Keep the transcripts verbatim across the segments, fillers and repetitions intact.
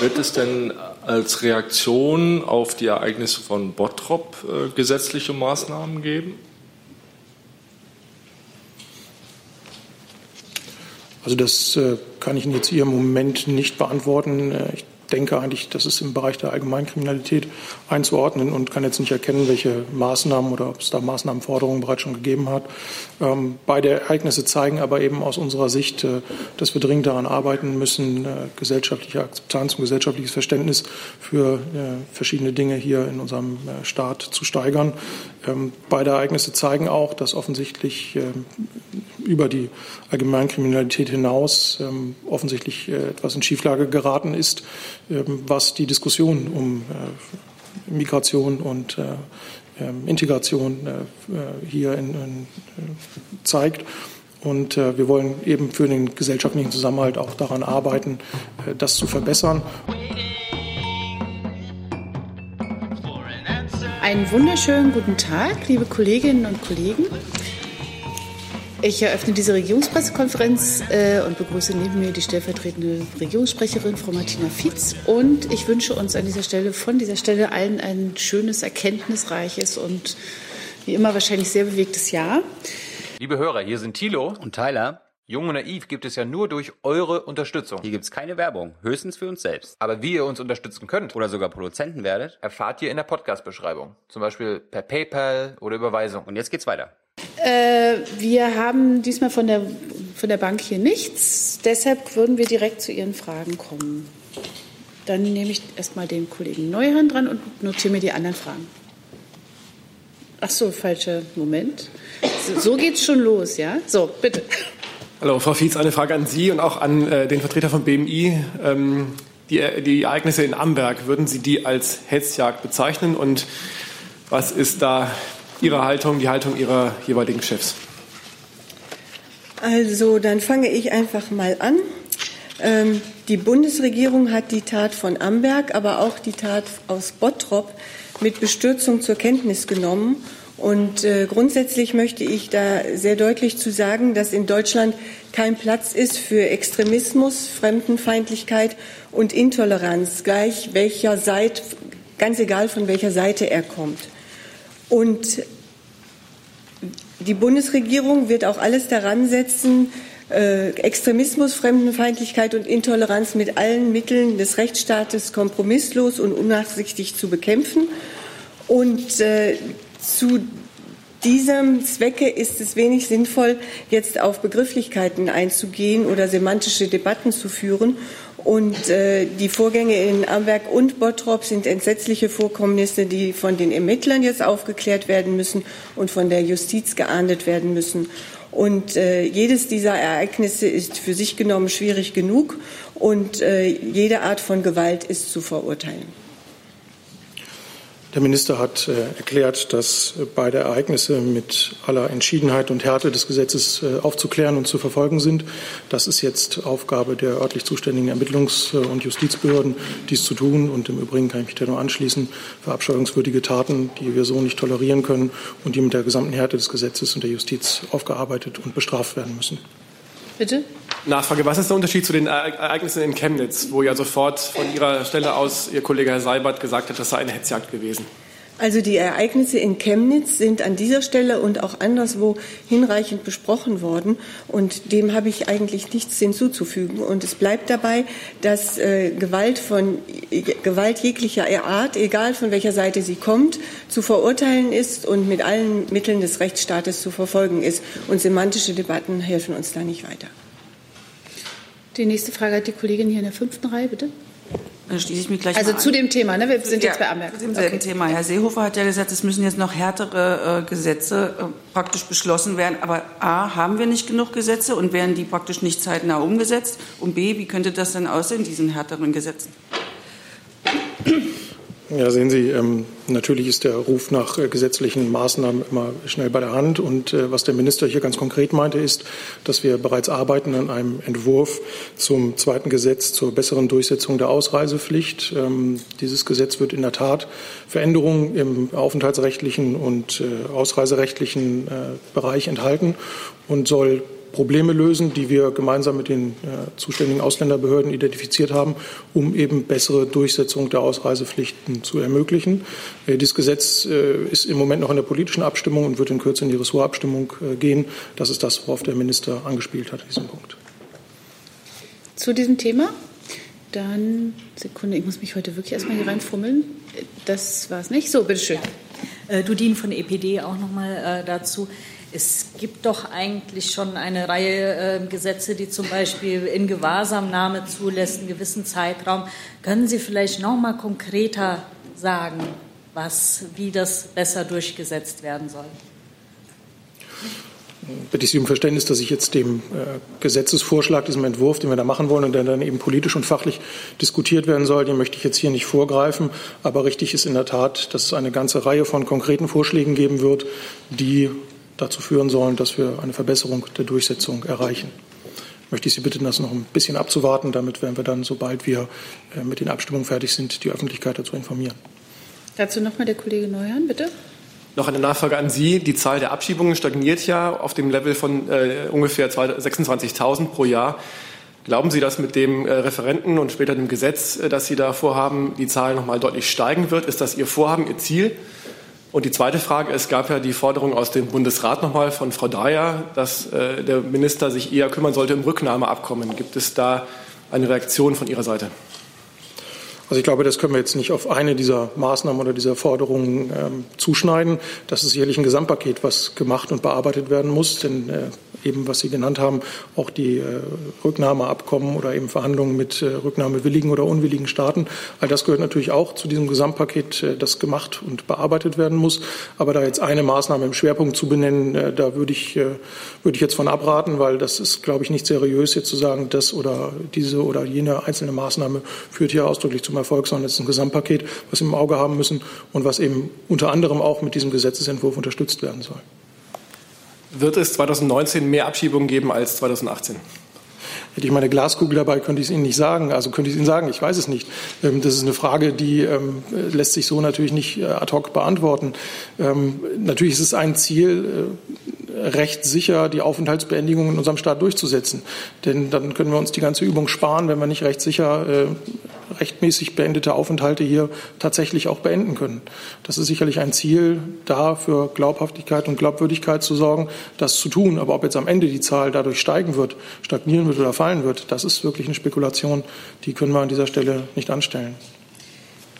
Wird es denn als Reaktion auf die Ereignisse von Bottrop äh, gesetzliche Maßnahmen geben? Also das äh, kann ich jetzt hier im Moment nicht beantworten. Ich denke eigentlich, das ist im Bereich der Allgemeinkriminalität einzuordnen und kann jetzt nicht erkennen, welche Maßnahmen oder ob es da Maßnahmenforderungen bereits schon gegeben hat. Ähm, beide Ereignisse zeigen aber eben aus unserer Sicht, äh, dass wir dringend daran arbeiten müssen, äh, gesellschaftliche Akzeptanz und gesellschaftliches Verständnis für äh, verschiedene Dinge hier in unserem äh, Staat zu steigern. Ähm, beide Ereignisse zeigen auch, dass offensichtlich äh, über die Allgemeinkriminalität hinaus ähm, offensichtlich äh, etwas in Schieflage geraten ist, was die Diskussion um Migration und Integration hier zeigt. Und wir wollen eben für den gesellschaftlichen Zusammenhalt auch daran arbeiten, das zu verbessern. Einen wunderschönen guten Tag, liebe Kolleginnen und Kollegen. Ich eröffne diese Regierungspressekonferenz äh, und begrüße neben mir die stellvertretende Regierungssprecherin, Frau Martina Fietz. Und ich wünsche uns an dieser Stelle, von dieser Stelle allen ein schönes, erkenntnisreiches und wie immer wahrscheinlich sehr bewegtes Jahr. Liebe Hörer, hier sind Thilo und Tyler. Jung und Naiv gibt es ja nur durch eure Unterstützung. Hier gibt es keine Werbung, höchstens für uns selbst. Aber wie ihr uns unterstützen könnt oder sogar Produzenten werdet, erfahrt ihr in der Podcast-Beschreibung. Zum Beispiel per PayPal oder Überweisung. Und jetzt geht's weiter. Äh, wir haben diesmal von der, von der Bank hier nichts. Deshalb würden wir direkt zu Ihren Fragen kommen. Dann nehme ich erstmal den Kollegen Neuhan dran und notiere mir die anderen Fragen. Ach so, falscher Moment. So, so geht's schon los, ja? So, bitte. Hallo, Frau Fietz, eine Frage an Sie und auch an äh, den Vertreter von B M I. Ähm, die, die Ereignisse in Amberg, würden Sie die als Hetzjagd bezeichnen? Und was ist da Ihre Haltung, die Haltung Ihrer jeweiligen Chefs? Also, dann fange ich einfach mal an. Ähm, die Bundesregierung hat die Tat von Amberg, aber auch die Tat aus Bottrop mit Bestürzung zur Kenntnis genommen. Und äh, grundsätzlich möchte ich da sehr deutlich zu sagen, dass in Deutschland kein Platz ist für Extremismus, Fremdenfeindlichkeit und Intoleranz, gleich welcher Seite, ganz egal von welcher Seite er kommt. Und die Bundesregierung wird auch alles daran setzen, Extremismus, Fremdenfeindlichkeit und Intoleranz mit allen Mitteln des Rechtsstaates kompromisslos und unnachsichtig zu bekämpfen. Und äh, zu diesem Zwecke ist es wenig sinnvoll, jetzt auf Begrifflichkeiten einzugehen oder semantische Debatten zu führen. Und äh, die Vorgänge in Amberg und Bottrop sind entsetzliche Vorkommnisse, die von den Ermittlern jetzt aufgeklärt werden müssen und von der Justiz geahndet werden müssen. Und äh, jedes dieser Ereignisse ist für sich genommen schwierig genug und äh, jede Art von Gewalt ist zu verurteilen. Der Minister hat äh, erklärt, dass äh, beide Ereignisse mit aller Entschiedenheit und Härte des Gesetzes äh, aufzuklären und zu verfolgen sind. Das ist jetzt Aufgabe der örtlich zuständigen Ermittlungs- und Justizbehörden, dies zu tun. Und im Übrigen kann ich mich da nur anschließen, verabscheuungswürdige Taten, die wir so nicht tolerieren können und die mit der gesamten Härte des Gesetzes und der Justiz aufgearbeitet und bestraft werden müssen. Bitte? Nachfrage, was ist der Unterschied zu den Ereignissen in Chemnitz, wo ja sofort von Ihrer Stelle aus Ihr Kollege Herr Seibert gesagt hat, das sei eine Hetzjagd gewesen? Also die Ereignisse in Chemnitz sind an dieser Stelle und auch anderswo hinreichend besprochen worden und dem habe ich eigentlich nichts hinzuzufügen. Und es bleibt dabei, dass äh, Gewalt von Gewalt jeglicher Art, egal von welcher Seite sie kommt, zu verurteilen ist und mit allen Mitteln des Rechtsstaates zu verfolgen ist. Und semantische Debatten helfen uns da nicht weiter. Die nächste Frage hat die Kollegin hier in der fünften Reihe, bitte. Dann schließe ich mich gleich also zu an. Dem Thema, ne? Wir sind ja, jetzt bei Amberg. Zu demselben okay. Thema. Herr Seehofer hat ja gesagt, es müssen jetzt noch härtere äh, Gesetze äh, praktisch beschlossen werden. Aber A, haben wir nicht genug Gesetze und werden die praktisch nicht zeitnah umgesetzt? Und B, wie könnte das denn aussehen, diesen härteren Gesetzen? Ja, sehen Sie, ähm, natürlich ist der Ruf nach äh, gesetzlichen Maßnahmen immer schnell bei der Hand. Und äh, was der Minister hier ganz konkret meinte, ist, dass wir bereits arbeiten an einem Entwurf zum zweiten Gesetz zur besseren Durchsetzung der Ausreisepflicht. Ähm, dieses Gesetz wird in der Tat Veränderungen im aufenthaltsrechtlichen und äh, ausreiserechtlichen äh, Bereich enthalten und soll Probleme lösen, die wir gemeinsam mit den äh, zuständigen Ausländerbehörden identifiziert haben, um eben bessere Durchsetzung der Ausreisepflichten zu ermöglichen. Äh, dieses Gesetz äh, ist im Moment noch in der politischen Abstimmung und wird in Kürze in die Ressortabstimmung äh, gehen. Das ist das, worauf der Minister angespielt hat, diesen Punkt. Zu diesem Thema? Dann, Sekunde, ich muss mich heute wirklich erstmal hier reinfummeln. Das war es nicht. So, bitteschön. Ja. Äh, Dudin von E P D auch nochmal äh, dazu. Es gibt doch eigentlich schon eine Reihe äh, Gesetze, die zum Beispiel in Gewahrsamnahme zulässt, einen gewissen Zeitraum. Können Sie vielleicht noch mal konkreter sagen, was, wie das besser durchgesetzt werden soll? Bitte ich Sie um Verständnis, dass ich jetzt dem äh, Gesetzesvorschlag, diesem Entwurf, den wir da machen wollen und der dann eben politisch und fachlich diskutiert werden soll, den möchte ich jetzt hier nicht vorgreifen. Aber richtig ist in der Tat, dass es eine ganze Reihe von konkreten Vorschlägen geben wird, die dazu führen sollen, dass wir eine Verbesserung der Durchsetzung erreichen. Möchte ich Sie bitten, das noch ein bisschen abzuwarten, damit werden wir dann, sobald wir mit den Abstimmungen fertig sind, die Öffentlichkeit dazu informieren. Dazu nochmal der Kollege Neuhan, bitte. Noch eine Nachfrage an Sie. Die Zahl der Abschiebungen stagniert ja auf dem Level von äh, ungefähr sechsundzwanzigtausend pro Jahr. Glauben Sie, dass mit dem äh, Referenten und später dem Gesetz, äh, das Sie da vorhaben, die Zahl nochmal deutlich steigen wird? Ist das Ihr Vorhaben, Ihr Ziel? Und die zweite Frage, es gab ja die Forderung aus dem Bundesrat nochmal von Frau Dreyer, dass äh, der Minister sich eher kümmern sollte im Rücknahmeabkommen. Gibt es da eine Reaktion von Ihrer Seite? Also ich glaube, das können wir jetzt nicht auf eine dieser Maßnahmen oder dieser Forderungen ähm, zuschneiden. Das ist sicherlich ein Gesamtpaket, was gemacht und bearbeitet werden muss. Denn äh, eben, was Sie genannt haben, auch die äh, Rücknahmeabkommen oder eben Verhandlungen mit äh, rücknahmewilligen oder unwilligen Staaten, all das gehört natürlich auch zu diesem Gesamtpaket, äh, das gemacht und bearbeitet werden muss. Aber da jetzt eine Maßnahme im Schwerpunkt zu benennen, äh, da würde ich, äh, würde ich jetzt von abraten, weil das ist, glaube ich, nicht seriös, jetzt zu sagen, das oder diese oder jene einzelne Maßnahme führt hier ausdrücklich zum Erfolg, sondern es ist ein Gesamtpaket, was wir im Auge haben müssen und was eben unter anderem auch mit diesem Gesetzesentwurf unterstützt werden soll. Wird es zweitausendneunzehn mehr Abschiebungen geben als zweitausendachtzehn? Hätte ich meine Glaskugel dabei, könnte ich es Ihnen nicht sagen. Also könnte ich es Ihnen sagen, ich weiß es nicht. Das ist eine Frage, die lässt sich so natürlich nicht ad hoc beantworten. Natürlich ist es ein Ziel, recht sicher die Aufenthaltsbeendigung in unserem Staat durchzusetzen. Denn dann können wir uns die ganze Übung sparen, wenn wir nicht recht sicher rechtmäßig beendete Aufenthalte hier tatsächlich auch beenden können. Das ist sicherlich ein Ziel, da für Glaubhaftigkeit und Glaubwürdigkeit zu sorgen, das zu tun. Aber ob jetzt am Ende die Zahl dadurch steigen wird, stagnieren wird oder fallen wird, das ist wirklich eine Spekulation, die können wir an dieser Stelle nicht anstellen.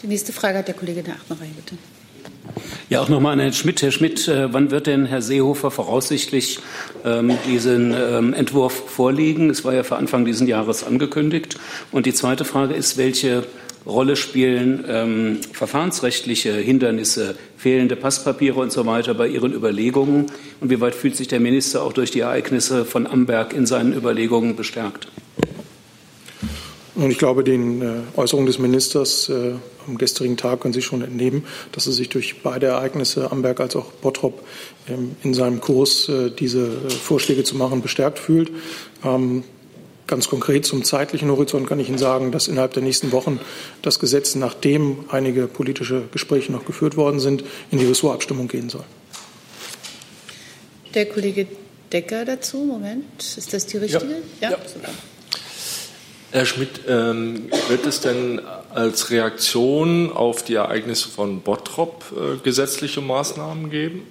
Die nächste Frage hat der Kollege der Achtnerei, bitte. Ja, auch nochmal an Herrn Schmidt. Herr Schmidt, wann wird denn Herr Seehofer voraussichtlich ähm, diesen ähm, Entwurf vorlegen? Es war ja für Anfang dieses Jahres angekündigt. Und die zweite Frage ist, welche Rolle spielen ähm, verfahrensrechtliche Hindernisse, fehlende Passpapiere und so weiter bei Ihren Überlegungen? Und wie weit fühlt sich der Minister auch durch die Ereignisse von Amberg in seinen Überlegungen bestärkt? Und ich glaube, den Äußerungen des Ministers äh, am gestrigen Tag können Sie schon entnehmen, dass er sich durch beide Ereignisse, Amberg als auch Bottrop, ähm, in seinem Kurs, äh, diese äh, Vorschläge zu machen, bestärkt fühlt. Ähm, ganz konkret zum zeitlichen Horizont kann ich Ihnen sagen, dass innerhalb der nächsten Wochen das Gesetz, nachdem einige politische Gespräche noch geführt worden sind, in die Ressortabstimmung gehen soll. Der Kollege Decker dazu, Moment, ist das die richtige? Ja, ja? ja. Super. Herr Schmidt, ähm, wird es denn als Reaktion auf die Ereignisse von Bottrop äh, gesetzliche Maßnahmen geben?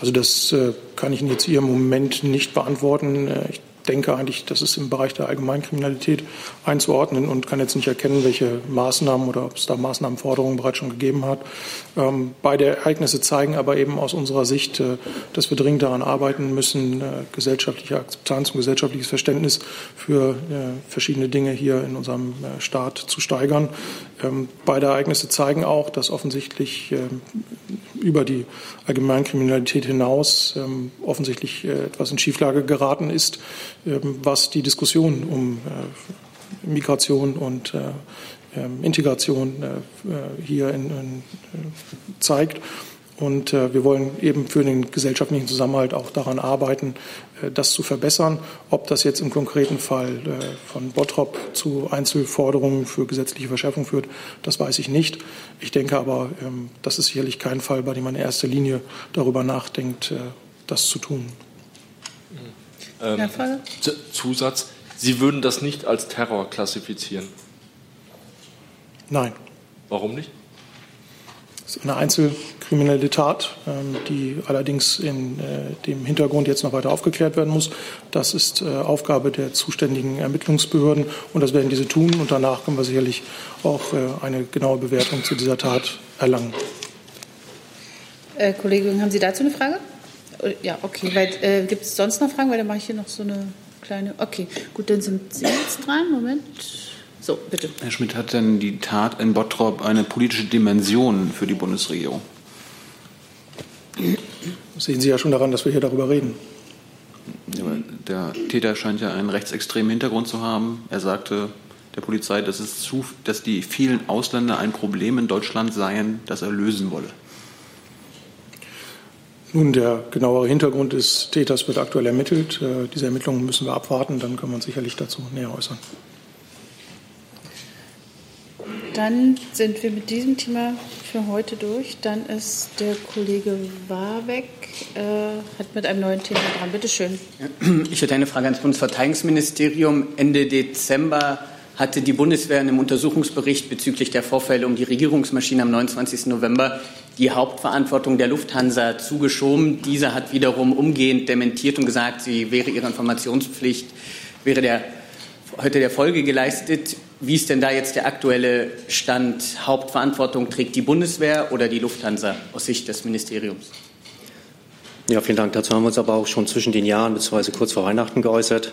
Also das äh, kann ich Ihnen jetzt hier im Moment nicht beantworten. Äh, ich denke eigentlich, das ist im Bereich der Allgemeinkriminalität einzuordnen und kann jetzt nicht erkennen, welche Maßnahmen oder ob es da Maßnahmenforderungen bereits schon gegeben hat. Ähm, beide Ereignisse zeigen aber eben aus unserer Sicht, äh, dass wir dringend daran arbeiten müssen, äh, gesellschaftliche Akzeptanz und gesellschaftliches Verständnis für äh, verschiedene Dinge hier in unserem äh, Staat zu steigern. Ähm, beide Ereignisse zeigen auch, dass offensichtlich äh, über die Allgemeinkriminalität hinaus ähm, offensichtlich äh, etwas in Schieflage geraten ist, was die Diskussion um Migration und Integration hier zeigt. Und äh, wir wollen eben für den gesellschaftlichen Zusammenhalt auch daran arbeiten, äh, das zu verbessern. Ob das jetzt im konkreten Fall äh, von Bottrop zu Einzelforderungen für gesetzliche Verschärfung führt, das weiß ich nicht. Ich denke aber, ähm, das ist sicherlich kein Fall, bei dem man in erster Linie darüber nachdenkt, äh, das zu tun. Ähm, Zusatz. Sie würden das nicht als Terror klassifizieren? Nein. Warum nicht? Das ist eine einzelkriminelle Tat, die allerdings in dem Hintergrund jetzt noch weiter aufgeklärt werden muss. Das ist Aufgabe der zuständigen Ermittlungsbehörden und das werden diese tun. Und danach können wir sicherlich auch eine genaue Bewertung zu dieser Tat erlangen. Äh, Kollegin, haben Sie dazu eine Frage? Ja, okay. Äh, gibt es sonst noch Fragen? Weil dann mache ich hier noch so eine kleine... Okay, gut, dann sind Sie jetzt dran. Moment... So, bitte. Herr Schmidt, hat denn die Tat in Bottrop eine politische Dimension für die Bundesregierung? Das sehen Sie ja schon daran, dass wir hier darüber reden. Der Täter scheint ja einen rechtsextremen Hintergrund zu haben. Er sagte der Polizei, dass, es zu, dass die vielen Ausländer ein Problem in Deutschland seien, das er lösen wolle. Nun, der genauere Hintergrund des Täters wird aktuell ermittelt. Diese Ermittlungen müssen wir abwarten, dann können wir uns sicherlich dazu näher äußern. Dann sind wir mit diesem Thema für heute durch. Dann ist der Kollege Warbeck, äh, hat mit einem neuen Thema dran. Bitte schön. Ich hätte eine Frage ans Bundesverteidigungsministerium. Ende Dezember hatte die Bundeswehr in einem Untersuchungsbericht bezüglich der Vorfälle um die Regierungsmaschine am neunundzwanzigsten November die Hauptverantwortung der Lufthansa zugeschoben. Diese hat wiederum umgehend dementiert und gesagt, sie wäre ihrer Informationspflicht, wäre der heute der Folge geleistet. Wie ist denn da jetzt der aktuelle Stand? Hauptverantwortung trägt die Bundeswehr oder die Lufthansa aus Sicht des Ministeriums? Ja, vielen Dank. Dazu haben wir uns aber auch schon zwischen den Jahren bzw. kurz vor Weihnachten geäußert,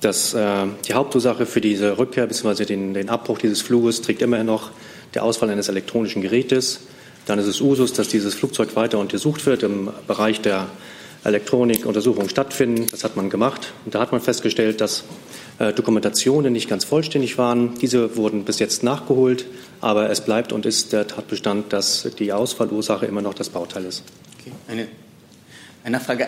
dass äh, die Hauptursache für diese Rückkehr bzw. Den, den Abbruch dieses Fluges trägt immerhin noch der Ausfall eines elektronischen Gerätes. Dann ist es Usus, dass dieses Flugzeug weiter untersucht wird im Bereich der Elektronikuntersuchungen stattfinden. Das hat man gemacht. Und da hat man festgestellt, dass äh, Dokumentationen nicht ganz vollständig waren. Diese wurden bis jetzt nachgeholt. Aber es bleibt und ist der Tatbestand, dass die Ausfallursache immer noch das Bauteil ist. Okay. Eine, eine Nachfrage.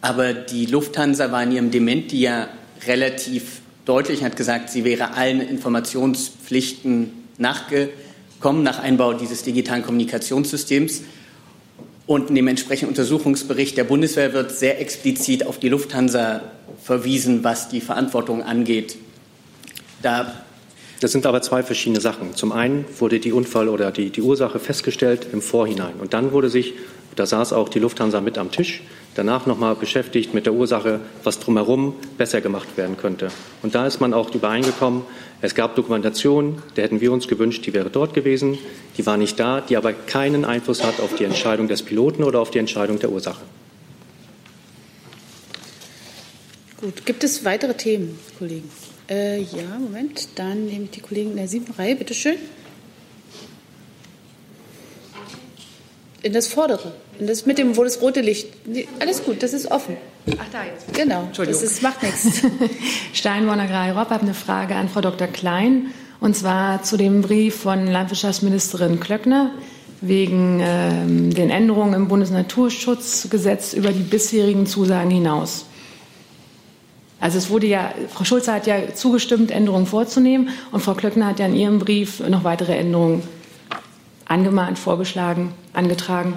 Aber die Lufthansa war in ihrem Dementi ja relativ deutlich und hat gesagt, sie wäre allen Informationspflichten nachgekommen nach Einbau dieses digitalen Kommunikationssystems. Und in dem entsprechenden Untersuchungsbericht der Bundeswehr wird sehr explizit auf die Lufthansa verwiesen, was die Verantwortung angeht. Da das sind aber zwei verschiedene Sachen. Zum einen wurde die Unfall- oder die, die Ursache festgestellt im Vorhinein. Und dann wurde sich, da saß auch die Lufthansa mit am Tisch, danach nochmal beschäftigt mit der Ursache, was drumherum besser gemacht werden könnte. Und da ist man auch übereingekommen, es gab Dokumentation, der hätten wir uns gewünscht, die wäre dort gewesen, die war nicht da, die aber keinen Einfluss hat auf die Entscheidung des Piloten oder auf die Entscheidung der Ursache. Gut, gibt es weitere Themen, Kollegen? Äh, ja, Moment, dann nehme ich die Kollegen in der siebten Reihe, bitteschön. In das Vordere, in das mit dem, wo das rote Licht. Nee, alles gut, das ist offen. Ach, da jetzt. Genau, Entschuldigung. Das ist, macht nichts. Steinborn Agrar-Europe, habe eine Frage an Frau Doktor Klein, und zwar zu dem Brief von Landwirtschaftsministerin Klöckner wegen ähm, den Änderungen im Bundesnaturschutzgesetz über die bisherigen Zusagen hinaus. Also es wurde ja, Frau Schulze hat ja zugestimmt, Änderungen vorzunehmen, und Frau Klöckner hat ja in ihrem Brief noch weitere Änderungen angemahnt, vorgeschlagen, angetragen.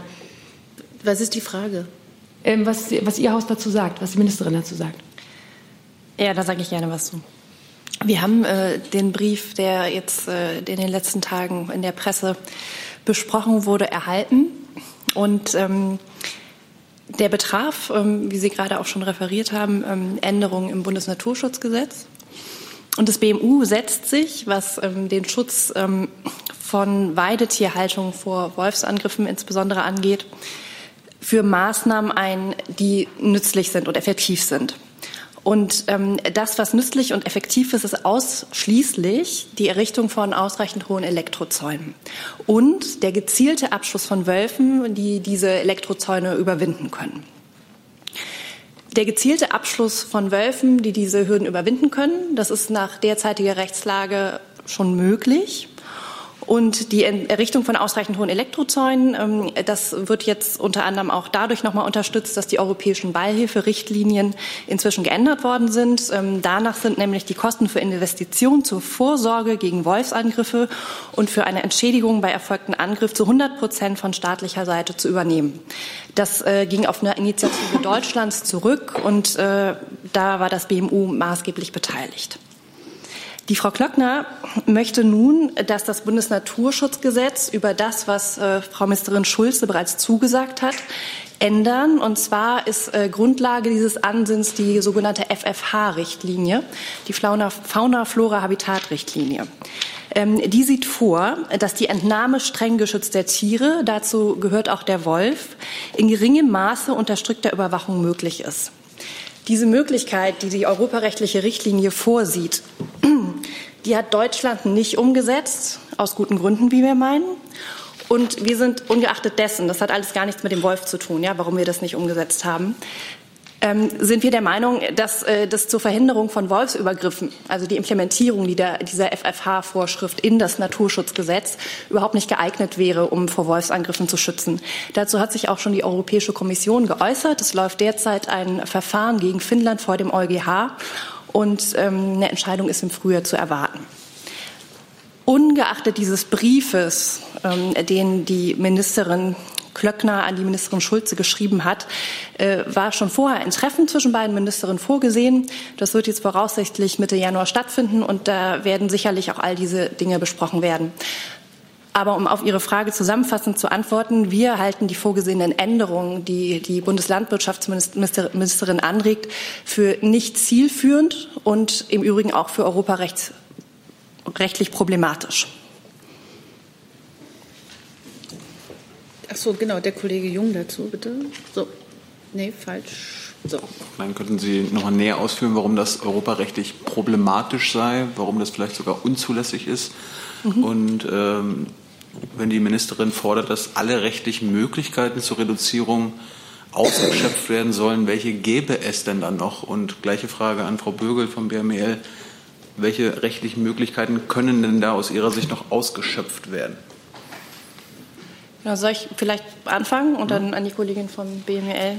Was ist die Frage? Ähm, was, was Ihr Haus dazu sagt, was die Ministerin dazu sagt. Ja, da sage ich gerne was zu. Wir haben äh, den Brief, der jetzt äh, in den letzten Tagen in der Presse besprochen wurde, erhalten. Und ähm, der betraf, ähm, wie Sie gerade auch schon referiert haben, ähm, Änderungen im Bundesnaturschutzgesetz. Und das B M U setzt sich, was ähm, den Schutz ähm, von Weidetierhaltung vor Wolfsangriffen insbesondere angeht, für Maßnahmen ein, die nützlich sind und effektiv sind. Und ähm, das, was nützlich und effektiv ist, ist ausschließlich die Errichtung von ausreichend hohen Elektrozäunen und der gezielte Abschuss von Wölfen, die diese Elektrozäune überwinden können. Der gezielte Abschuss von Wölfen, die diese Hürden überwinden können, das ist nach derzeitiger Rechtslage schon möglich. und die Errichtung von ausreichend hohen Elektrozäunen. Das wird jetzt unter anderem auch dadurch nochmal unterstützt, dass die europäischen Beihilferichtlinien inzwischen geändert worden sind. Danach sind nämlich die Kosten für Investitionen zur Vorsorge gegen Wolfsangriffe und für eine Entschädigung bei erfolgten Angriff zu hundert Prozent von staatlicher Seite zu übernehmen. Das ging auf eine Initiative Deutschlands zurück und da war das B M U maßgeblich beteiligt. Die Frau Klöckner möchte nun, dass das Bundesnaturschutzgesetz über das, was äh, Frau Ministerin Schulze bereits zugesagt hat, ändern. Und zwar ist äh, Grundlage dieses Ansinns die sogenannte F F H-Richtlinie, die Fauna-Flora-Habitat-Richtlinie. Ähm, die sieht vor, dass die Entnahme streng geschützter Tiere, dazu gehört auch der Wolf, in geringem Maße unter strikter Überwachung möglich ist. Diese Möglichkeit, die die europarechtliche Richtlinie vorsieht, die hat Deutschland nicht umgesetzt, aus guten Gründen, wie wir meinen. Und wir sind ungeachtet dessen, das hat alles gar nichts mit dem Wolf zu tun, ja, warum wir das nicht umgesetzt haben, ähm, sind wir der Meinung, dass äh, das zur Verhinderung von Wolfsübergriffen, also die Implementierung dieser, dieser F F H-Vorschrift in das Naturschutzgesetz, überhaupt nicht geeignet wäre, um vor Wolfsangriffen zu schützen. Dazu hat sich auch schon die Europäische Kommission geäußert. Es läuft derzeit ein Verfahren gegen Finnland vor dem EuGH. Und ähm, eine Entscheidung ist im Frühjahr zu erwarten. Ungeachtet dieses Briefes, ähm, den die Ministerin Klöckner an die Ministerin Schulze geschrieben hat, äh, war schon vorher ein Treffen zwischen beiden Ministerinnen vorgesehen. Das wird jetzt voraussichtlich Mitte Januar stattfinden und da werden sicherlich auch all diese Dinge besprochen werden. Aber um auf Ihre Frage zusammenfassend zu antworten, wir halten die vorgesehenen Änderungen, die die Bundeslandwirtschaftsministerin anregt, für nicht zielführend und im Übrigen auch für europarechtlich problematisch. Ach so, genau, der Kollege Jung dazu, bitte. So, nee, falsch. So. Nein, könnten Sie noch mal näher ausführen, warum das europarechtlich problematisch sei, warum das vielleicht sogar unzulässig ist? Mhm. Und ähm, wenn die Ministerin fordert, dass alle rechtlichen Möglichkeiten zur Reduzierung ausgeschöpft werden sollen, welche gäbe es denn dann noch? Und gleiche Frage an Frau Bögel vom B M E L. Welche rechtlichen Möglichkeiten können denn da aus Ihrer Sicht noch ausgeschöpft werden? Ja, soll ich vielleicht anfangen und mhm. dann an die Kollegin vom B M E L?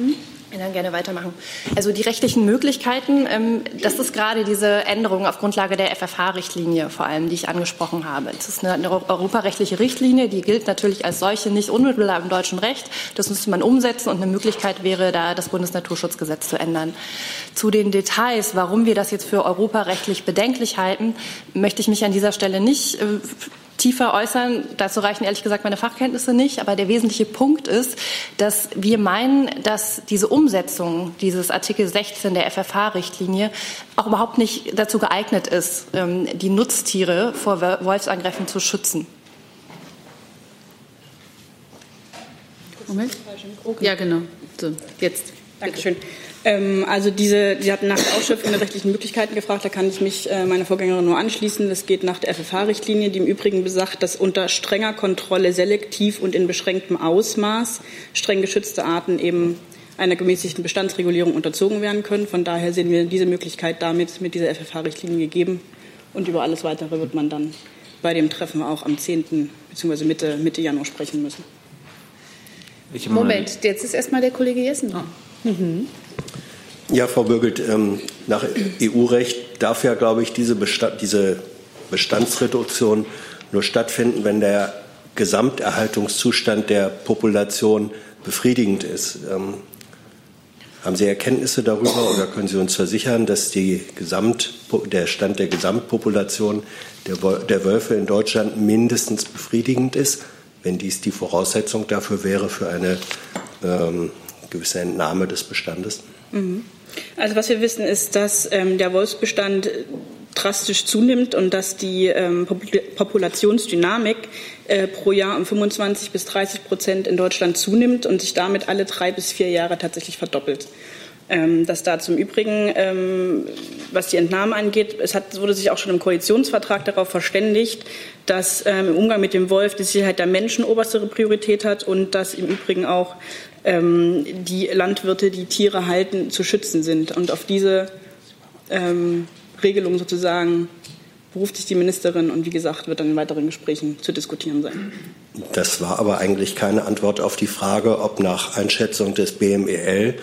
Mhm. Dann gerne weitermachen. Also die rechtlichen Möglichkeiten, ähm, das ist gerade diese Änderung auf Grundlage der F F H-Richtlinie vor allem, die ich angesprochen habe. Das ist eine, eine europarechtliche Richtlinie, die gilt natürlich als solche nicht unmittelbar im deutschen Recht. Das müsste man umsetzen und eine Möglichkeit wäre, da das Bundesnaturschutzgesetz zu ändern. Zu den Details, warum wir das jetzt für europarechtlich bedenklich halten, möchte ich mich an dieser Stelle nicht äh, tiefer äußern. Dazu reichen ehrlich gesagt meine Fachkenntnisse nicht. Aber der wesentliche Punkt ist, dass wir meinen, dass diese Umsetzung dieses Artikel sechzehn der F F H-Richtlinie auch überhaupt nicht dazu geeignet ist, die Nutztiere vor Wolfsangriffen zu schützen. Moment. Ja, genau. So, jetzt. Dankeschön. Also diese, Sie hatten nach der Ausschöpfung der rechtlichen Möglichkeiten gefragt, da kann ich mich äh, meiner Vorgängerin nur anschließen. Das geht nach der F F H-Richtlinie, die im Übrigen besagt, dass unter strenger Kontrolle selektiv und in beschränktem Ausmaß streng geschützte Arten eben einer gemäßigten Bestandsregulierung unterzogen werden können. Von daher sehen wir diese Möglichkeit damit mit dieser F F H-Richtlinie gegeben. Und über alles Weitere wird man dann bei dem Treffen auch am zehnten bzw. Mitte, Mitte Januar sprechen müssen. Moment, jetzt ist erstmal der Kollege Jessen. Ah. Mhm. Ja, Frau Bögelt, nach E U-Recht darf ja, glaube ich, diese Bestandsreduktion nur stattfinden, wenn der Gesamterhaltungszustand der Population befriedigend ist. Haben Sie Erkenntnisse darüber oder können Sie uns versichern, dass die Gesamt, der Stand der Gesamtpopulation der Wölfe in Deutschland mindestens befriedigend ist, wenn dies die Voraussetzung dafür wäre, für eine ähm, gewisse Entnahme des Bestandes? Mhm. Also was wir wissen ist, dass ähm, der Wolfsbestand drastisch zunimmt und dass die ähm, Populationsdynamik äh, pro Jahr um fünfundzwanzig bis dreißig Prozent in Deutschland zunimmt und sich damit alle drei bis vier Jahre tatsächlich verdoppelt. Ähm, das dazu im Übrigen, ähm, was die Entnahme angeht, es hat, wurde sich auch schon im Koalitionsvertrag darauf verständigt, dass ähm, im Umgang mit dem Wolf die Sicherheit der Menschen oberste Priorität hat und dass im Übrigen auch die Landwirte, die Tiere halten, zu schützen sind. Und auf diese ähm, Regelung sozusagen beruft sich die Ministerin und wie gesagt, wird dann in weiteren Gesprächen zu diskutieren sein. Das war aber eigentlich keine Antwort auf die Frage, ob nach Einschätzung des B M E L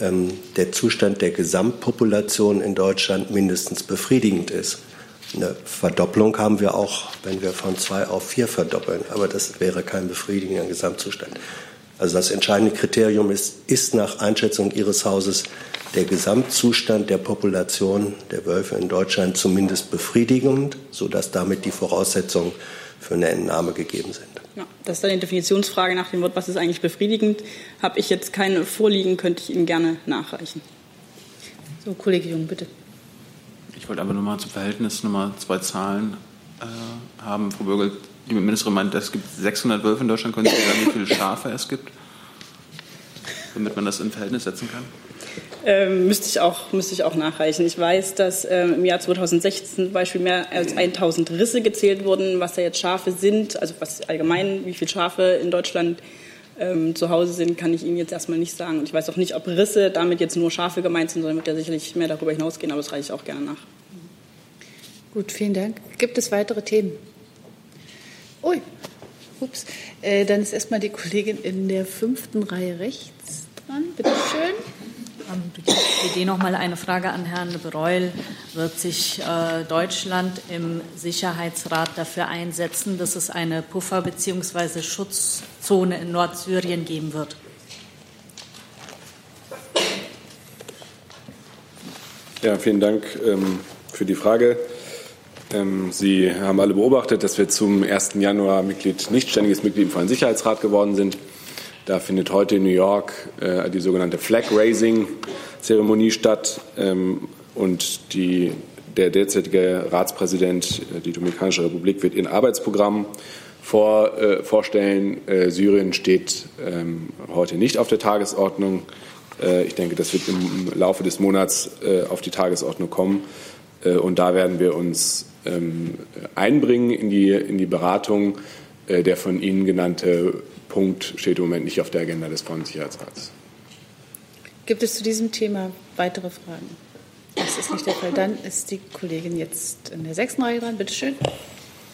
ähm, der Zustand der Gesamtpopulation in Deutschland mindestens befriedigend ist. Eine Verdopplung haben wir auch, wenn wir von zwei auf vier verdoppeln, aber das wäre kein befriedigender Gesamtzustand. Also das entscheidende Kriterium ist, ist nach Einschätzung Ihres Hauses der Gesamtzustand der Population der Wölfe in Deutschland zumindest befriedigend, sodass damit die Voraussetzungen für eine Entnahme gegeben sind. Ja, das ist dann die Definitionsfrage nach dem Wort, was ist eigentlich befriedigend. Habe ich jetzt keine vorliegen, könnte ich Ihnen gerne nachreichen. So, Kollege Jung, bitte. Ich wollte aber nochmal zum Verhältnis nochmal zwei Zahlen äh, haben. Frau Bürgel, die Ministerin meint, es gibt sechshundert Wölfe in Deutschland. Können Sie sagen, wie viele Schafe es gibt, damit man das in Verhältnis setzen kann? Ähm, müsste ich auch, müsste ich auch nachreichen. Ich weiß, dass ähm, im Jahr zweitausendsechzehn zum Beispiel mehr als tausend Risse gezählt wurden, was da jetzt Schafe sind, also was allgemein, wie viele Schafe in Deutschland ähm, zu Hause sind, kann ich Ihnen jetzt erstmal nicht sagen. Und ich weiß auch nicht, ob Risse damit jetzt nur Schafe gemeint sind, sondern wird ja sicherlich mehr darüber hinausgehen, aber das reiche ich auch gerne nach. Gut, vielen Dank. Gibt es weitere Themen? Ui, ups. Äh, dann ist erstmal die Kollegin in der fünften Reihe rechts dran. Bitte schön. Durch die Idee nochmal eine Frage an Herrn Breul. Wird sich äh, Deutschland im Sicherheitsrat dafür einsetzen, dass es eine Puffer- bzw. Schutzzone in Nordsyrien geben wird? Ja, vielen Dank ähm, für die Frage. Ähm, Sie haben alle beobachtet, dass wir zum ersten Januar Mitglied, nichtständiges Mitglied im Vereinten Sicherheitsrat geworden sind. Da findet heute in New York äh, die sogenannte Flag-Raising-Zeremonie statt. Ähm, und die, der derzeitige Ratspräsident, äh, die Dominikanische Republik, wird ihr Arbeitsprogramm vor, äh, vorstellen. Äh, Syrien steht ähm, heute nicht auf der Tagesordnung. Äh, ich denke, das wird im Laufe des Monats äh, auf die Tagesordnung kommen. Äh, und da werden wir uns ähm, einbringen in die, in die Beratung äh, der von Ihnen genannte Punkt steht im Moment nicht auf der Agenda des Vereinssicherheitsrats. Gibt es zu diesem Thema weitere Fragen? Das ist nicht der Fall. Dann ist die Kollegin jetzt in der sechsten Reihe dran. Bitte schön.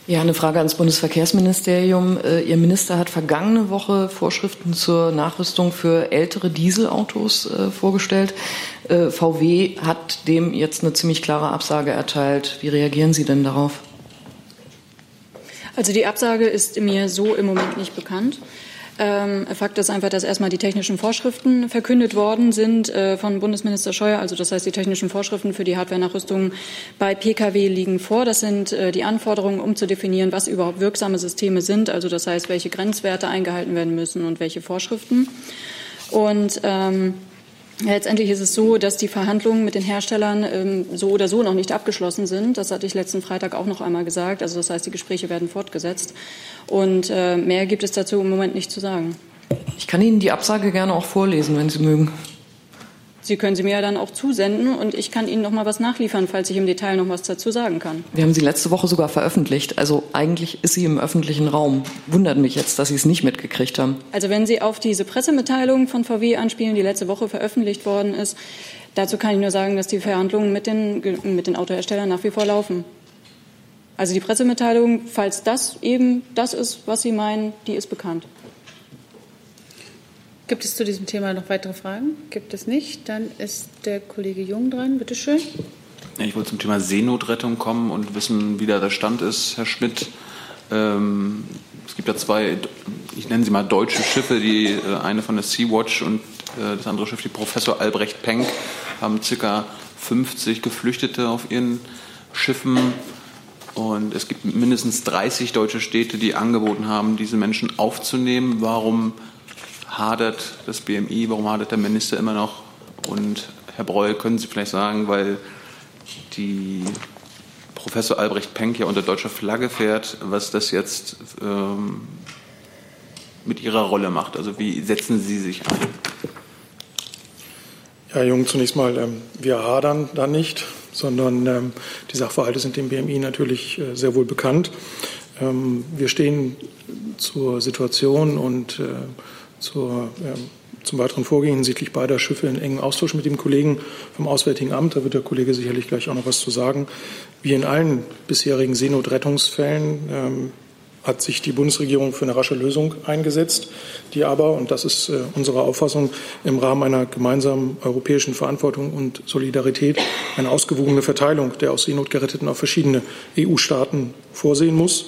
Ja, eine Frage ans Bundesverkehrsministerium. Ihr Minister hat vergangene Woche Vorschriften zur Nachrüstung für ältere Dieselautos vorgestellt. V W hat dem jetzt eine ziemlich klare Absage erteilt. Wie reagieren Sie denn darauf? Also die Absage ist mir so im Moment nicht bekannt. Ähm, Fakt ist einfach, dass erstmal die technischen Vorschriften verkündet worden sind äh, von Bundesminister Scheuer. Also das heißt, die technischen Vorschriften für die Hardwarenachrüstung bei Pkw liegen vor. Das sind äh, die Anforderungen, um zu definieren, was überhaupt wirksame Systeme sind. Also das heißt, welche Grenzwerte eingehalten werden müssen und welche Vorschriften. Und ähm, letztendlich ist es so, dass die Verhandlungen mit den Herstellern ähm, so oder so noch nicht abgeschlossen sind. Das hatte ich letzten Freitag auch noch einmal gesagt. Also das heißt, die Gespräche werden fortgesetzt. Und äh, mehr gibt es dazu im Moment nicht zu sagen. Ich kann Ihnen die Absage gerne auch vorlesen, wenn Sie mögen. Sie können sie mir ja dann auch zusenden und ich kann Ihnen noch mal was nachliefern, falls ich im Detail noch was dazu sagen kann. Wir haben sie letzte Woche sogar veröffentlicht. Also eigentlich ist sie im öffentlichen Raum. Wundert mich jetzt, dass Sie es nicht mitgekriegt haben. Also wenn Sie auf diese Pressemitteilung von V W anspielen, die letzte Woche veröffentlicht worden ist, dazu kann ich nur sagen, dass die Verhandlungen mit den, mit den Autoherstellern nach wie vor laufen. Also die Pressemitteilung, falls das eben das ist, was Sie meinen, die ist bekannt. Gibt es zu diesem Thema noch weitere Fragen? Gibt es nicht? Dann ist der Kollege Jung dran. Bitte schön. Ich wollte zum Thema Seenotrettung kommen und wissen, wie da der Stand ist, Herr Schmidt. Ähm, es gibt ja zwei, ich nenne sie mal deutsche Schiffe, die äh, eine von der Sea-Watch und äh, das andere Schiff, die Professor Albrecht Penck, haben ca. fünfzig Geflüchtete auf ihren Schiffen. Und es gibt mindestens dreißig deutsche Städte, die angeboten haben, diese Menschen aufzunehmen. Warum hadert das B M I, warum hadert der Minister immer noch? Und Herr Breul, können Sie vielleicht sagen, weil die Professor Albrecht Penck ja unter deutscher Flagge fährt, was das jetzt ähm, mit Ihrer Rolle macht? Also wie setzen Sie sich ein? Ja, Jung, zunächst mal, ähm, wir hadern da nicht, sondern ähm, die Sachverhalte sind dem B M I natürlich äh, sehr wohl bekannt. Ähm, wir stehen zur Situation und äh, Zur, äh, zum weiteren Vorgehen hinsichtlich beider Schiffe in engem Austausch mit dem Kollegen vom Auswärtigen Amt. Da wird der Kollege sicherlich gleich auch noch was zu sagen. Wie in allen bisherigen Seenotrettungsfällen ähm, hat sich die Bundesregierung für eine rasche Lösung eingesetzt, die aber, und das ist äh, unsere Auffassung, im Rahmen einer gemeinsamen europäischen Verantwortung und Solidarität eine ausgewogene Verteilung der aus Seenot Geretteten auf verschiedene E U-Staaten vorsehen muss.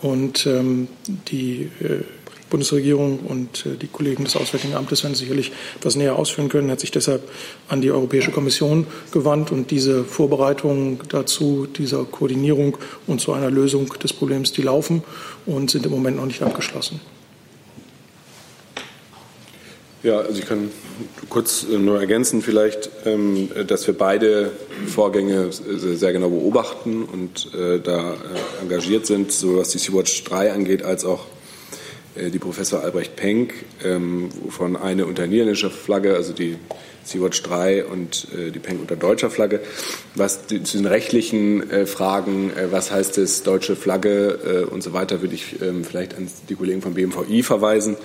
Und ähm, die äh, Bundesregierung und äh, die Kollegen des Auswärtigen Amtes werden sicherlich etwas näher ausführen können, hat sich deshalb an die Europäische Kommission gewandt und diese Vorbereitungen dazu, dieser Koordinierung und zu einer Lösung des Problems, die laufen und sind im Moment noch nicht abgeschlossen. Ja, also ich kann kurz nur ergänzen vielleicht, dass wir beide Vorgänge sehr genau beobachten und da engagiert sind, so was die Sea-Watch drei angeht, als auch die Professor Albrecht Penck, wovon eine unter niederländischer Flagge, also die Sea-Watch drei und die Penck unter deutscher Flagge. Was die, zu den rechtlichen Fragen, was heißt es, deutsche Flagge und so weiter, würde ich vielleicht an die Kollegen vom B M V I verweisen.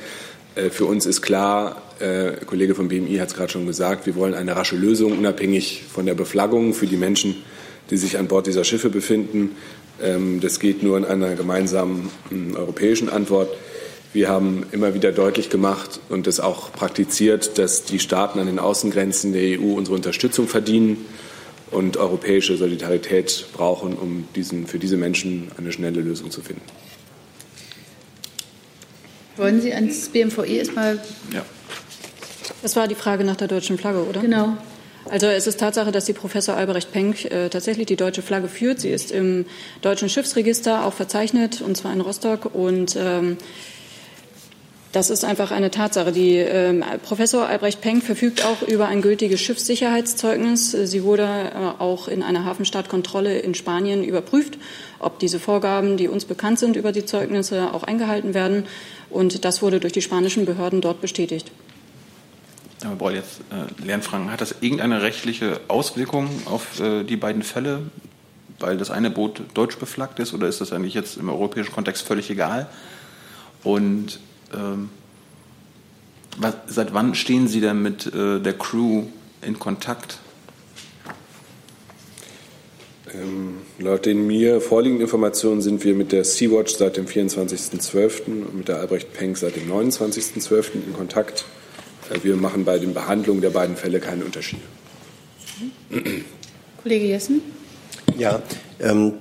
Für uns ist klar, der Kollege vom B M I hat es gerade schon gesagt, wir wollen eine rasche Lösung, unabhängig von der Beflaggung für die Menschen, die sich an Bord dieser Schiffe befinden. Das geht nur in einer gemeinsamen europäischen Antwort. Wir haben immer wieder deutlich gemacht und das auch praktiziert, dass die Staaten an den Außengrenzen der E U unsere Unterstützung verdienen und europäische Solidarität brauchen, um diesen, für diese Menschen eine schnelle Lösung zu finden. Wollen Sie ans B M V I erstmal? Ja. Das war die Frage nach der deutschen Flagge, oder? Genau. Also es ist Tatsache, dass die Professor Albrecht Penck äh, tatsächlich die deutsche Flagge führt. Sie ist im deutschen Schiffsregister auch verzeichnet, und zwar in Rostock. Und ähm, das ist einfach eine Tatsache. Die äh, Professor Albrecht Penck verfügt auch über ein gültiges Schiffssicherheitszeugnis. Sie wurde äh, auch in einer Hafenstaatkontrolle in Spanien überprüft, ob diese Vorgaben, die uns bekannt sind über die Zeugnisse, auch eingehalten werden. Und das wurde durch die spanischen Behörden dort bestätigt. Aber Boll, jetzt äh, Lernfragen. Hat das irgendeine rechtliche Auswirkung auf äh, die beiden Fälle, weil das eine Boot deutsch beflaggt ist? Oder ist das eigentlich jetzt im europäischen Kontext völlig egal? Und ähm, was, seit wann stehen Sie denn mit äh, der Crew in Kontakt? Ähm, laut den mir vorliegenden Informationen sind wir mit der Sea-Watch seit dem vierundzwanzigsten zwölften und mit der Albrecht Penck seit dem neunundzwanzigsten zwölften in Kontakt. Wir machen bei den Behandlungen der beiden Fälle keine Unterschiede. Kollege Jessen? Ja, ähm,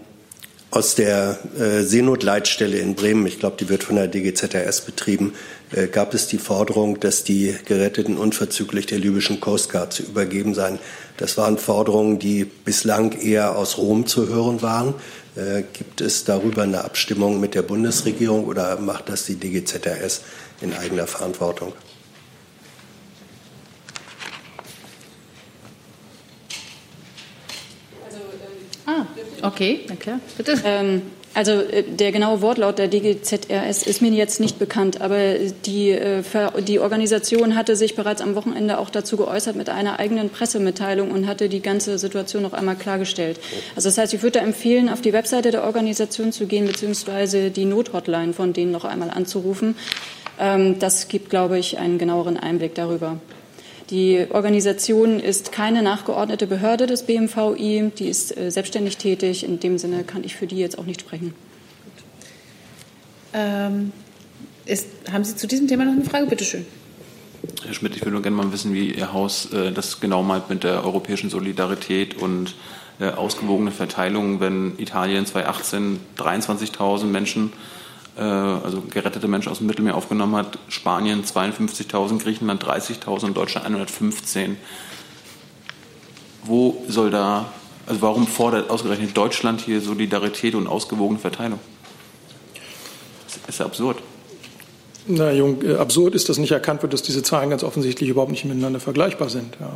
aus der äh, Seenotleitstelle in Bremen, ich glaube, die wird von der D G Z R S betrieben, äh, gab es die Forderung, dass die Geretteten unverzüglich der libyschen Coast Guard zu übergeben seien. Das waren Forderungen, die bislang eher aus Rom zu hören waren. Äh, gibt es darüber eine Abstimmung mit der Bundesregierung oder macht das die D G Z R S in eigener Verantwortung? Ah, okay, na klar, bitte. Ähm, also der genaue Wortlaut der D G Z R S ist mir jetzt nicht bekannt, aber die, die Organisation hatte sich bereits am Wochenende auch dazu geäußert mit einer eigenen Pressemitteilung und hatte die ganze Situation noch einmal klargestellt. Also das heißt, ich würde empfehlen, auf die Webseite der Organisation zu gehen, beziehungsweise die Nothotline von denen noch einmal anzurufen. Ähm, das gibt, glaube ich, einen genaueren Einblick darüber. Die Organisation ist keine nachgeordnete Behörde des B M V I, die ist äh, selbstständig tätig. In dem Sinne kann ich für die jetzt auch nicht sprechen. Ähm, ist, haben Sie zu diesem Thema noch eine Frage? Bitte schön. Herr Schmidt, ich würde nur gerne mal wissen, wie Ihr Haus äh, das genau meint mit der europäischen Solidarität und äh, ausgewogene Verteilung, wenn Italien zweitausendachtzehn dreiundzwanzigtausend Menschen, also gerettete Menschen aus dem Mittelmeer aufgenommen hat, Spanien zweiundfünfzigtausend, Griechenland dreißigtausend und Deutschland hundertfünfzehn. Wo soll da, also warum fordert ausgerechnet Deutschland hier Solidarität und ausgewogene Verteilung? Das ist ja absurd. Na, Jung, absurd ist, dass nicht erkannt wird, dass diese Zahlen ganz offensichtlich überhaupt nicht miteinander vergleichbar sind. Ja.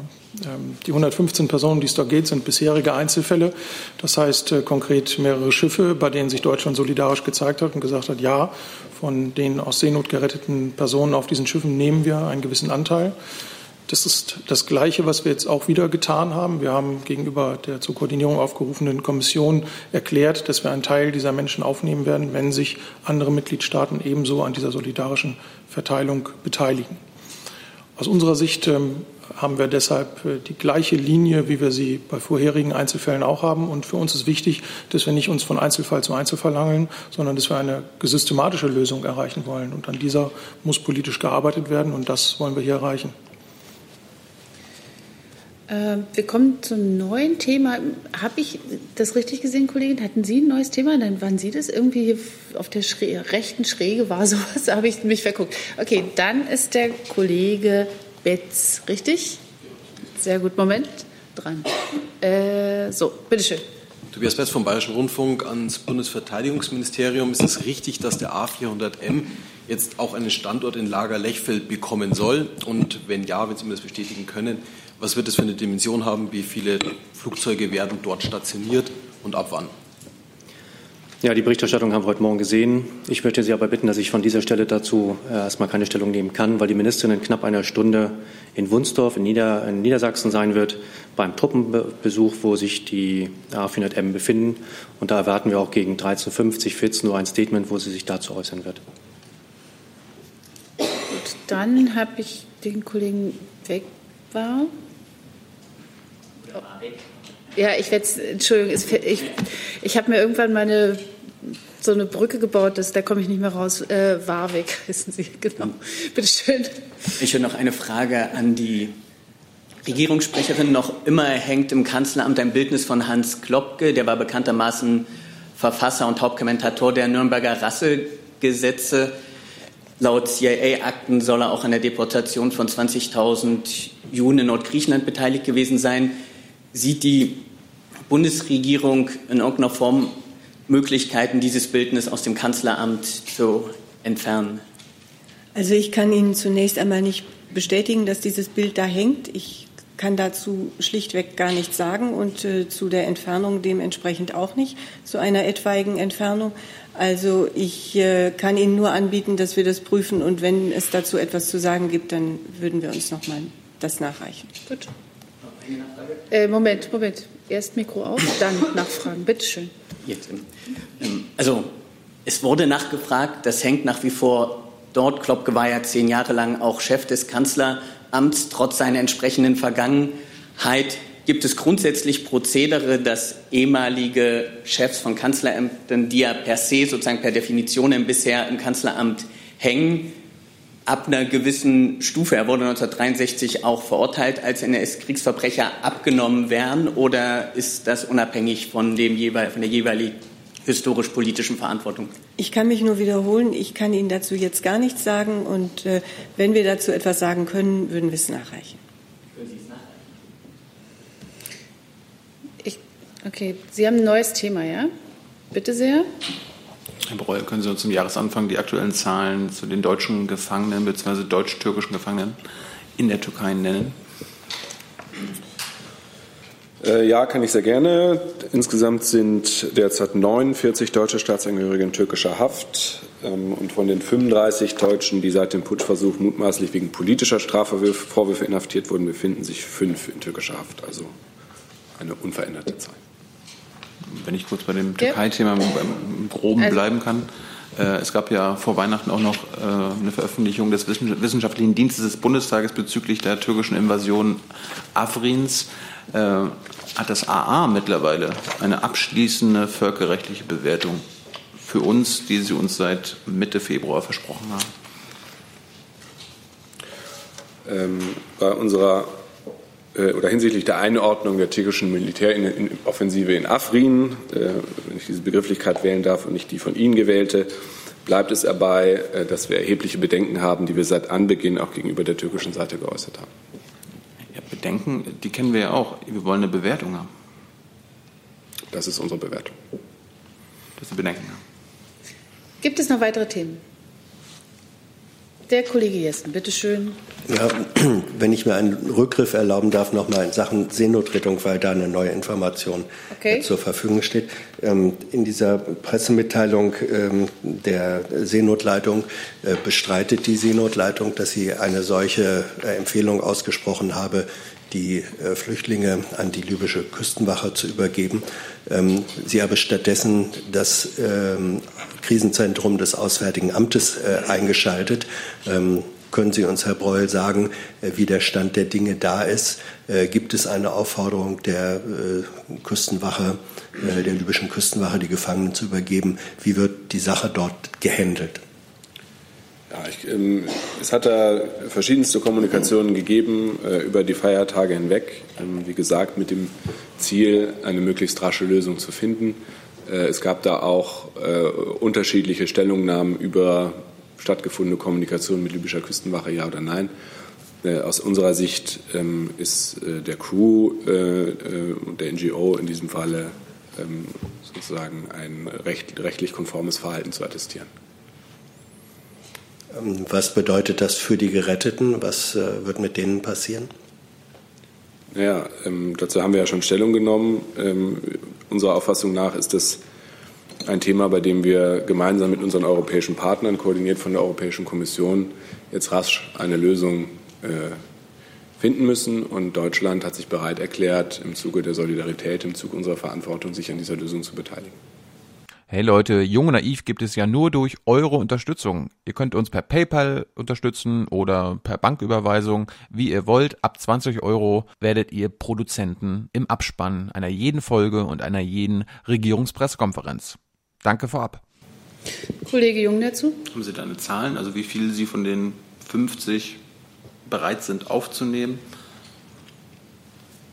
Die hundertfünfzehn Personen, die es da geht, sind bisherige Einzelfälle. Das heißt konkret mehrere Schiffe, bei denen sich Deutschland solidarisch gezeigt hat und gesagt hat, ja, von den aus Seenot geretteten Personen auf diesen Schiffen nehmen wir einen gewissen Anteil. Das ist das Gleiche, was wir jetzt auch wieder getan haben. Wir haben gegenüber der zur Koordinierung aufgerufenen Kommission erklärt, dass wir einen Teil dieser Menschen aufnehmen werden, wenn sich andere Mitgliedstaaten ebenso an dieser solidarischen Verteilung beteiligen. Aus unserer Sicht haben wir deshalb die gleiche Linie, wie wir sie bei vorherigen Einzelfällen auch haben. Und für uns ist wichtig, dass wir nicht uns von Einzelfall zu Einzelfall hangeln, sondern dass wir eine systematische Lösung erreichen wollen. Und an dieser muss politisch gearbeitet werden, und das wollen wir hier erreichen. Wir kommen zum neuen Thema. Habe ich das richtig gesehen, Kollegin? Hatten Sie ein neues Thema? Dann waren Sie das irgendwie auf der Schräge, rechten Schräge war sowas. Da habe ich mich verguckt. Okay, dann ist der Kollege Betz, richtig? Sehr gut, Moment, dran. Äh, so, bitteschön. Tobias Betz vom Bayerischen Rundfunk ans Bundesverteidigungsministerium. Ist es richtig, dass der A vierhundert M jetzt auch einen Standort in Lager Lechfeld bekommen soll? Und wenn ja, wenn Sie mir das bestätigen können, was wird das für eine Dimension haben? Wie viele Flugzeuge werden dort stationiert und ab wann? Ja, die Berichterstattung haben wir heute Morgen gesehen. Ich möchte Sie aber bitten, dass ich von dieser Stelle dazu erstmal keine Stellung nehmen kann, weil die Ministerin in knapp einer Stunde in Wunsdorf in, Nieder-, in Niedersachsen sein wird, beim Truppenbesuch, wo sich die A vierhundert M befinden. Und da erwarten wir auch gegen dreizehn Uhr fünfzig, vierzehn Uhr ein Statement, wo sie sich dazu äußern wird. Gut, dann habe ich den Kollegen weg war. Ja, ich werde es, Entschuldigung, ich, ich habe mir irgendwann meine, so eine Brücke gebaut, dass, da komme ich nicht mehr raus, äh, Warwick, wissen Sie, genau. Bitte schön. Ich habe noch eine Frage an die Regierungssprecherin. Noch immer hängt im Kanzleramt ein Bildnis von Hans Globke, der war bekanntermaßen Verfasser und Hauptkommentator der Nürnberger Rassegesetze. Laut C I A-Akten soll er auch an der Deportation von zwanzigtausend Juden in Nordgriechenland beteiligt gewesen sein. Sieht die Bundesregierung in irgendeiner Form Möglichkeiten, dieses Bildnis aus dem Kanzleramt zu entfernen? Also ich kann Ihnen zunächst einmal nicht bestätigen, dass dieses Bild da hängt. Ich kann dazu schlichtweg gar nichts sagen und äh, zu der Entfernung dementsprechend auch nicht, zu einer etwaigen Entfernung. Also ich äh, kann Ihnen nur anbieten, dass wir das prüfen, und wenn es dazu etwas zu sagen gibt, dann würden wir uns nochmal das nachreichen. Gut. Äh, Moment, Moment. Erst Mikro auf, dann nachfragen. Bitte schön. Jetzt. Ähm, also, es wurde nachgefragt, das hängt nach wie vor dort. Klopke war ja zehn Jahre lang auch Chef des Kanzleramts, trotz seiner entsprechenden Vergangenheit. Gibt es grundsätzlich Prozedere, dass ehemalige Chefs von Kanzlerämtern, die ja per se, sozusagen per Definition bisher im Kanzleramt hängen, ab einer gewissen Stufe, er wurde neunzehnhundertdreiundsechzig auch verurteilt, als N S-Kriegsverbrecher abgenommen werden, oder ist das unabhängig von, dem jeweil, von der jeweiligen historisch-politischen Verantwortung? Ich kann mich nur wiederholen, ich kann Ihnen dazu jetzt gar nichts sagen, und äh, wenn wir dazu etwas sagen können, würden wir es nachreichen. Können Sie es nachreichen? Ich, okay, Sie haben ein neues Thema, ja? Bitte sehr. Herr Breuer, können Sie uns zum Jahresanfang die aktuellen Zahlen zu den deutschen Gefangenen bzw. deutsch-türkischen Gefangenen in der Türkei nennen? Äh, ja, kann ich sehr gerne. Insgesamt sind derzeit neunundvierzig deutsche Staatsangehörige in türkischer Haft. Ähm, und von den fünfunddreißig Deutschen, die seit dem Putschversuch mutmaßlich wegen politischer Strafvorwürfe inhaftiert wurden, befinden sich fünf in türkischer Haft. Also eine unveränderte Zahl. Wenn ich kurz bei dem Türkei-Thema im Groben bleiben kann. Es gab ja vor Weihnachten auch noch eine Veröffentlichung des Wissenschaftlichen Dienstes des Bundestages bezüglich der türkischen Invasion Afrins. Hat das A A mittlerweile eine abschließende völkerrechtliche Bewertung für uns, die Sie uns seit Mitte Februar versprochen haben? Bei unserer oder hinsichtlich der Einordnung der türkischen Militäroffensive in Afrin, wenn ich diese Begrifflichkeit wählen darf und nicht die von Ihnen gewählte, bleibt es dabei, dass wir erhebliche Bedenken haben, die wir seit Anbeginn auch gegenüber der türkischen Seite geäußert haben. Ja, Bedenken, die kennen wir ja auch. Wir wollen eine Bewertung haben. Das ist unsere Bewertung. Dass wir Bedenken haben. Gibt es noch weitere Themen? Der Kollege Jessen, bitte schön. Ja, wenn ich mir einen Rückgriff erlauben darf, nochmal in Sachen Seenotrettung, weil da eine neue Information okay. zur Verfügung steht. In dieser Pressemitteilung der Seenotleitung bestreitet die Seenotleitung, dass sie eine solche Empfehlung ausgesprochen habe, die Flüchtlinge an die libysche Küstenwache zu übergeben. Sie habe stattdessen das Krisenzentrum des Auswärtigen Amtes eingeschaltet. Können Sie uns, Herr Breul, sagen, wie der Stand der Dinge da ist? Gibt es eine Aufforderung der Küstenwache, der libyschen Küstenwache, die Gefangenen zu übergeben? Wie wird die Sache dort gehandelt? Ja, ich, ähm, es hat da verschiedenste Kommunikationen gegeben äh, über die Feiertage hinweg. Ähm, wie gesagt, mit dem Ziel, eine möglichst rasche Lösung zu finden. Äh, es gab da auch äh, unterschiedliche Stellungnahmen über stattgefundene Kommunikation mit libyscher Küstenwache, ja oder nein. Äh, aus unserer Sicht ähm, ist äh, der Crew äh, äh, und der N G O in diesem Falle ähm, sozusagen ein recht, rechtlich konformes Verhalten zu attestieren. Was bedeutet das für die Geretteten? Was äh, wird mit denen passieren? Ja, ähm, dazu haben wir ja schon Stellung genommen. Ähm, unserer Auffassung nach ist das ein Thema, bei dem wir gemeinsam mit unseren europäischen Partnern, koordiniert von der Europäischen Kommission, jetzt rasch eine Lösung äh, finden müssen. Und Deutschland hat sich bereit erklärt, im Zuge der Solidarität, im Zuge unserer Verantwortung, sich an dieser Lösung zu beteiligen. Hey Leute, Jung und Naiv gibt es ja nur durch eure Unterstützung. Ihr könnt uns per PayPal unterstützen oder per Banküberweisung, wie ihr wollt. Ab zwanzig Euro werdet ihr Produzenten im Abspann einer jeden Folge und einer jeden Regierungspressekonferenz. Danke vorab. Kollege Jung dazu. Haben Sie da eine Zahlen, also wie viele Sie von den fünfzig bereit sind aufzunehmen?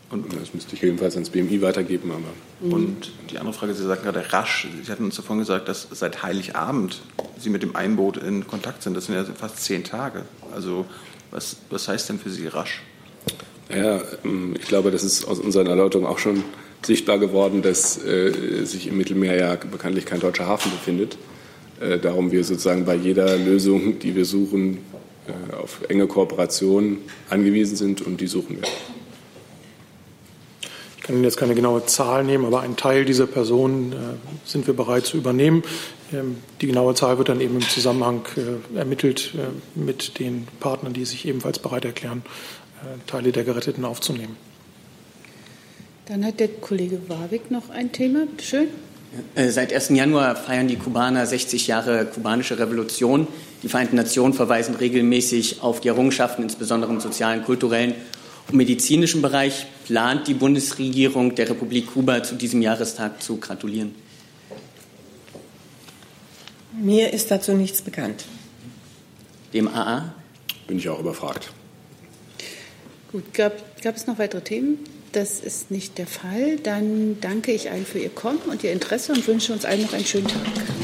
Und das müsste ich jedenfalls ans B M I weitergeben. Aber. Mhm. Und die andere Frage, Sie sagten gerade rasch, Sie hatten uns davon gesagt, dass seit Heiligabend Sie mit dem Einboot in Kontakt sind. Das sind ja fast zehn Tage. Also was, was heißt denn für Sie rasch? Ja, ich glaube, das ist aus unseren Erläuterungen auch schon sichtbar geworden, dass äh, sich im Mittelmeer ja bekanntlich kein deutscher Hafen befindet. Äh, darum wir sozusagen bei jeder Lösung, die wir suchen, äh, auf enge Kooperation angewiesen sind und die suchen wir. Ich kann Ihnen jetzt keine genaue Zahl nehmen, aber einen Teil dieser Personen äh, sind wir bereit zu übernehmen. Ähm, die genaue Zahl wird dann eben im Zusammenhang äh, ermittelt äh, mit den Partnern, die sich ebenfalls bereit erklären, äh, Teile der Geretteten aufzunehmen. Dann hat der Kollege Warwick noch ein Thema. Bitte schön. Seit ersten Januar feiern die Kubaner sechzig Jahre kubanische Revolution. Die Vereinten Nationen verweisen regelmäßig auf die Errungenschaften, insbesondere im sozialen, kulturellen Im medizinischen Bereich. Plant die Bundesregierung der Republik Kuba zu diesem Jahrestag zu gratulieren? Mir ist dazu nichts bekannt. Dem A A? Bin ich auch überfragt. Gut, gab, gab es noch weitere Themen? Das ist nicht der Fall. Dann danke ich allen für Ihr Kommen und Ihr Interesse und wünsche uns allen noch einen schönen Tag.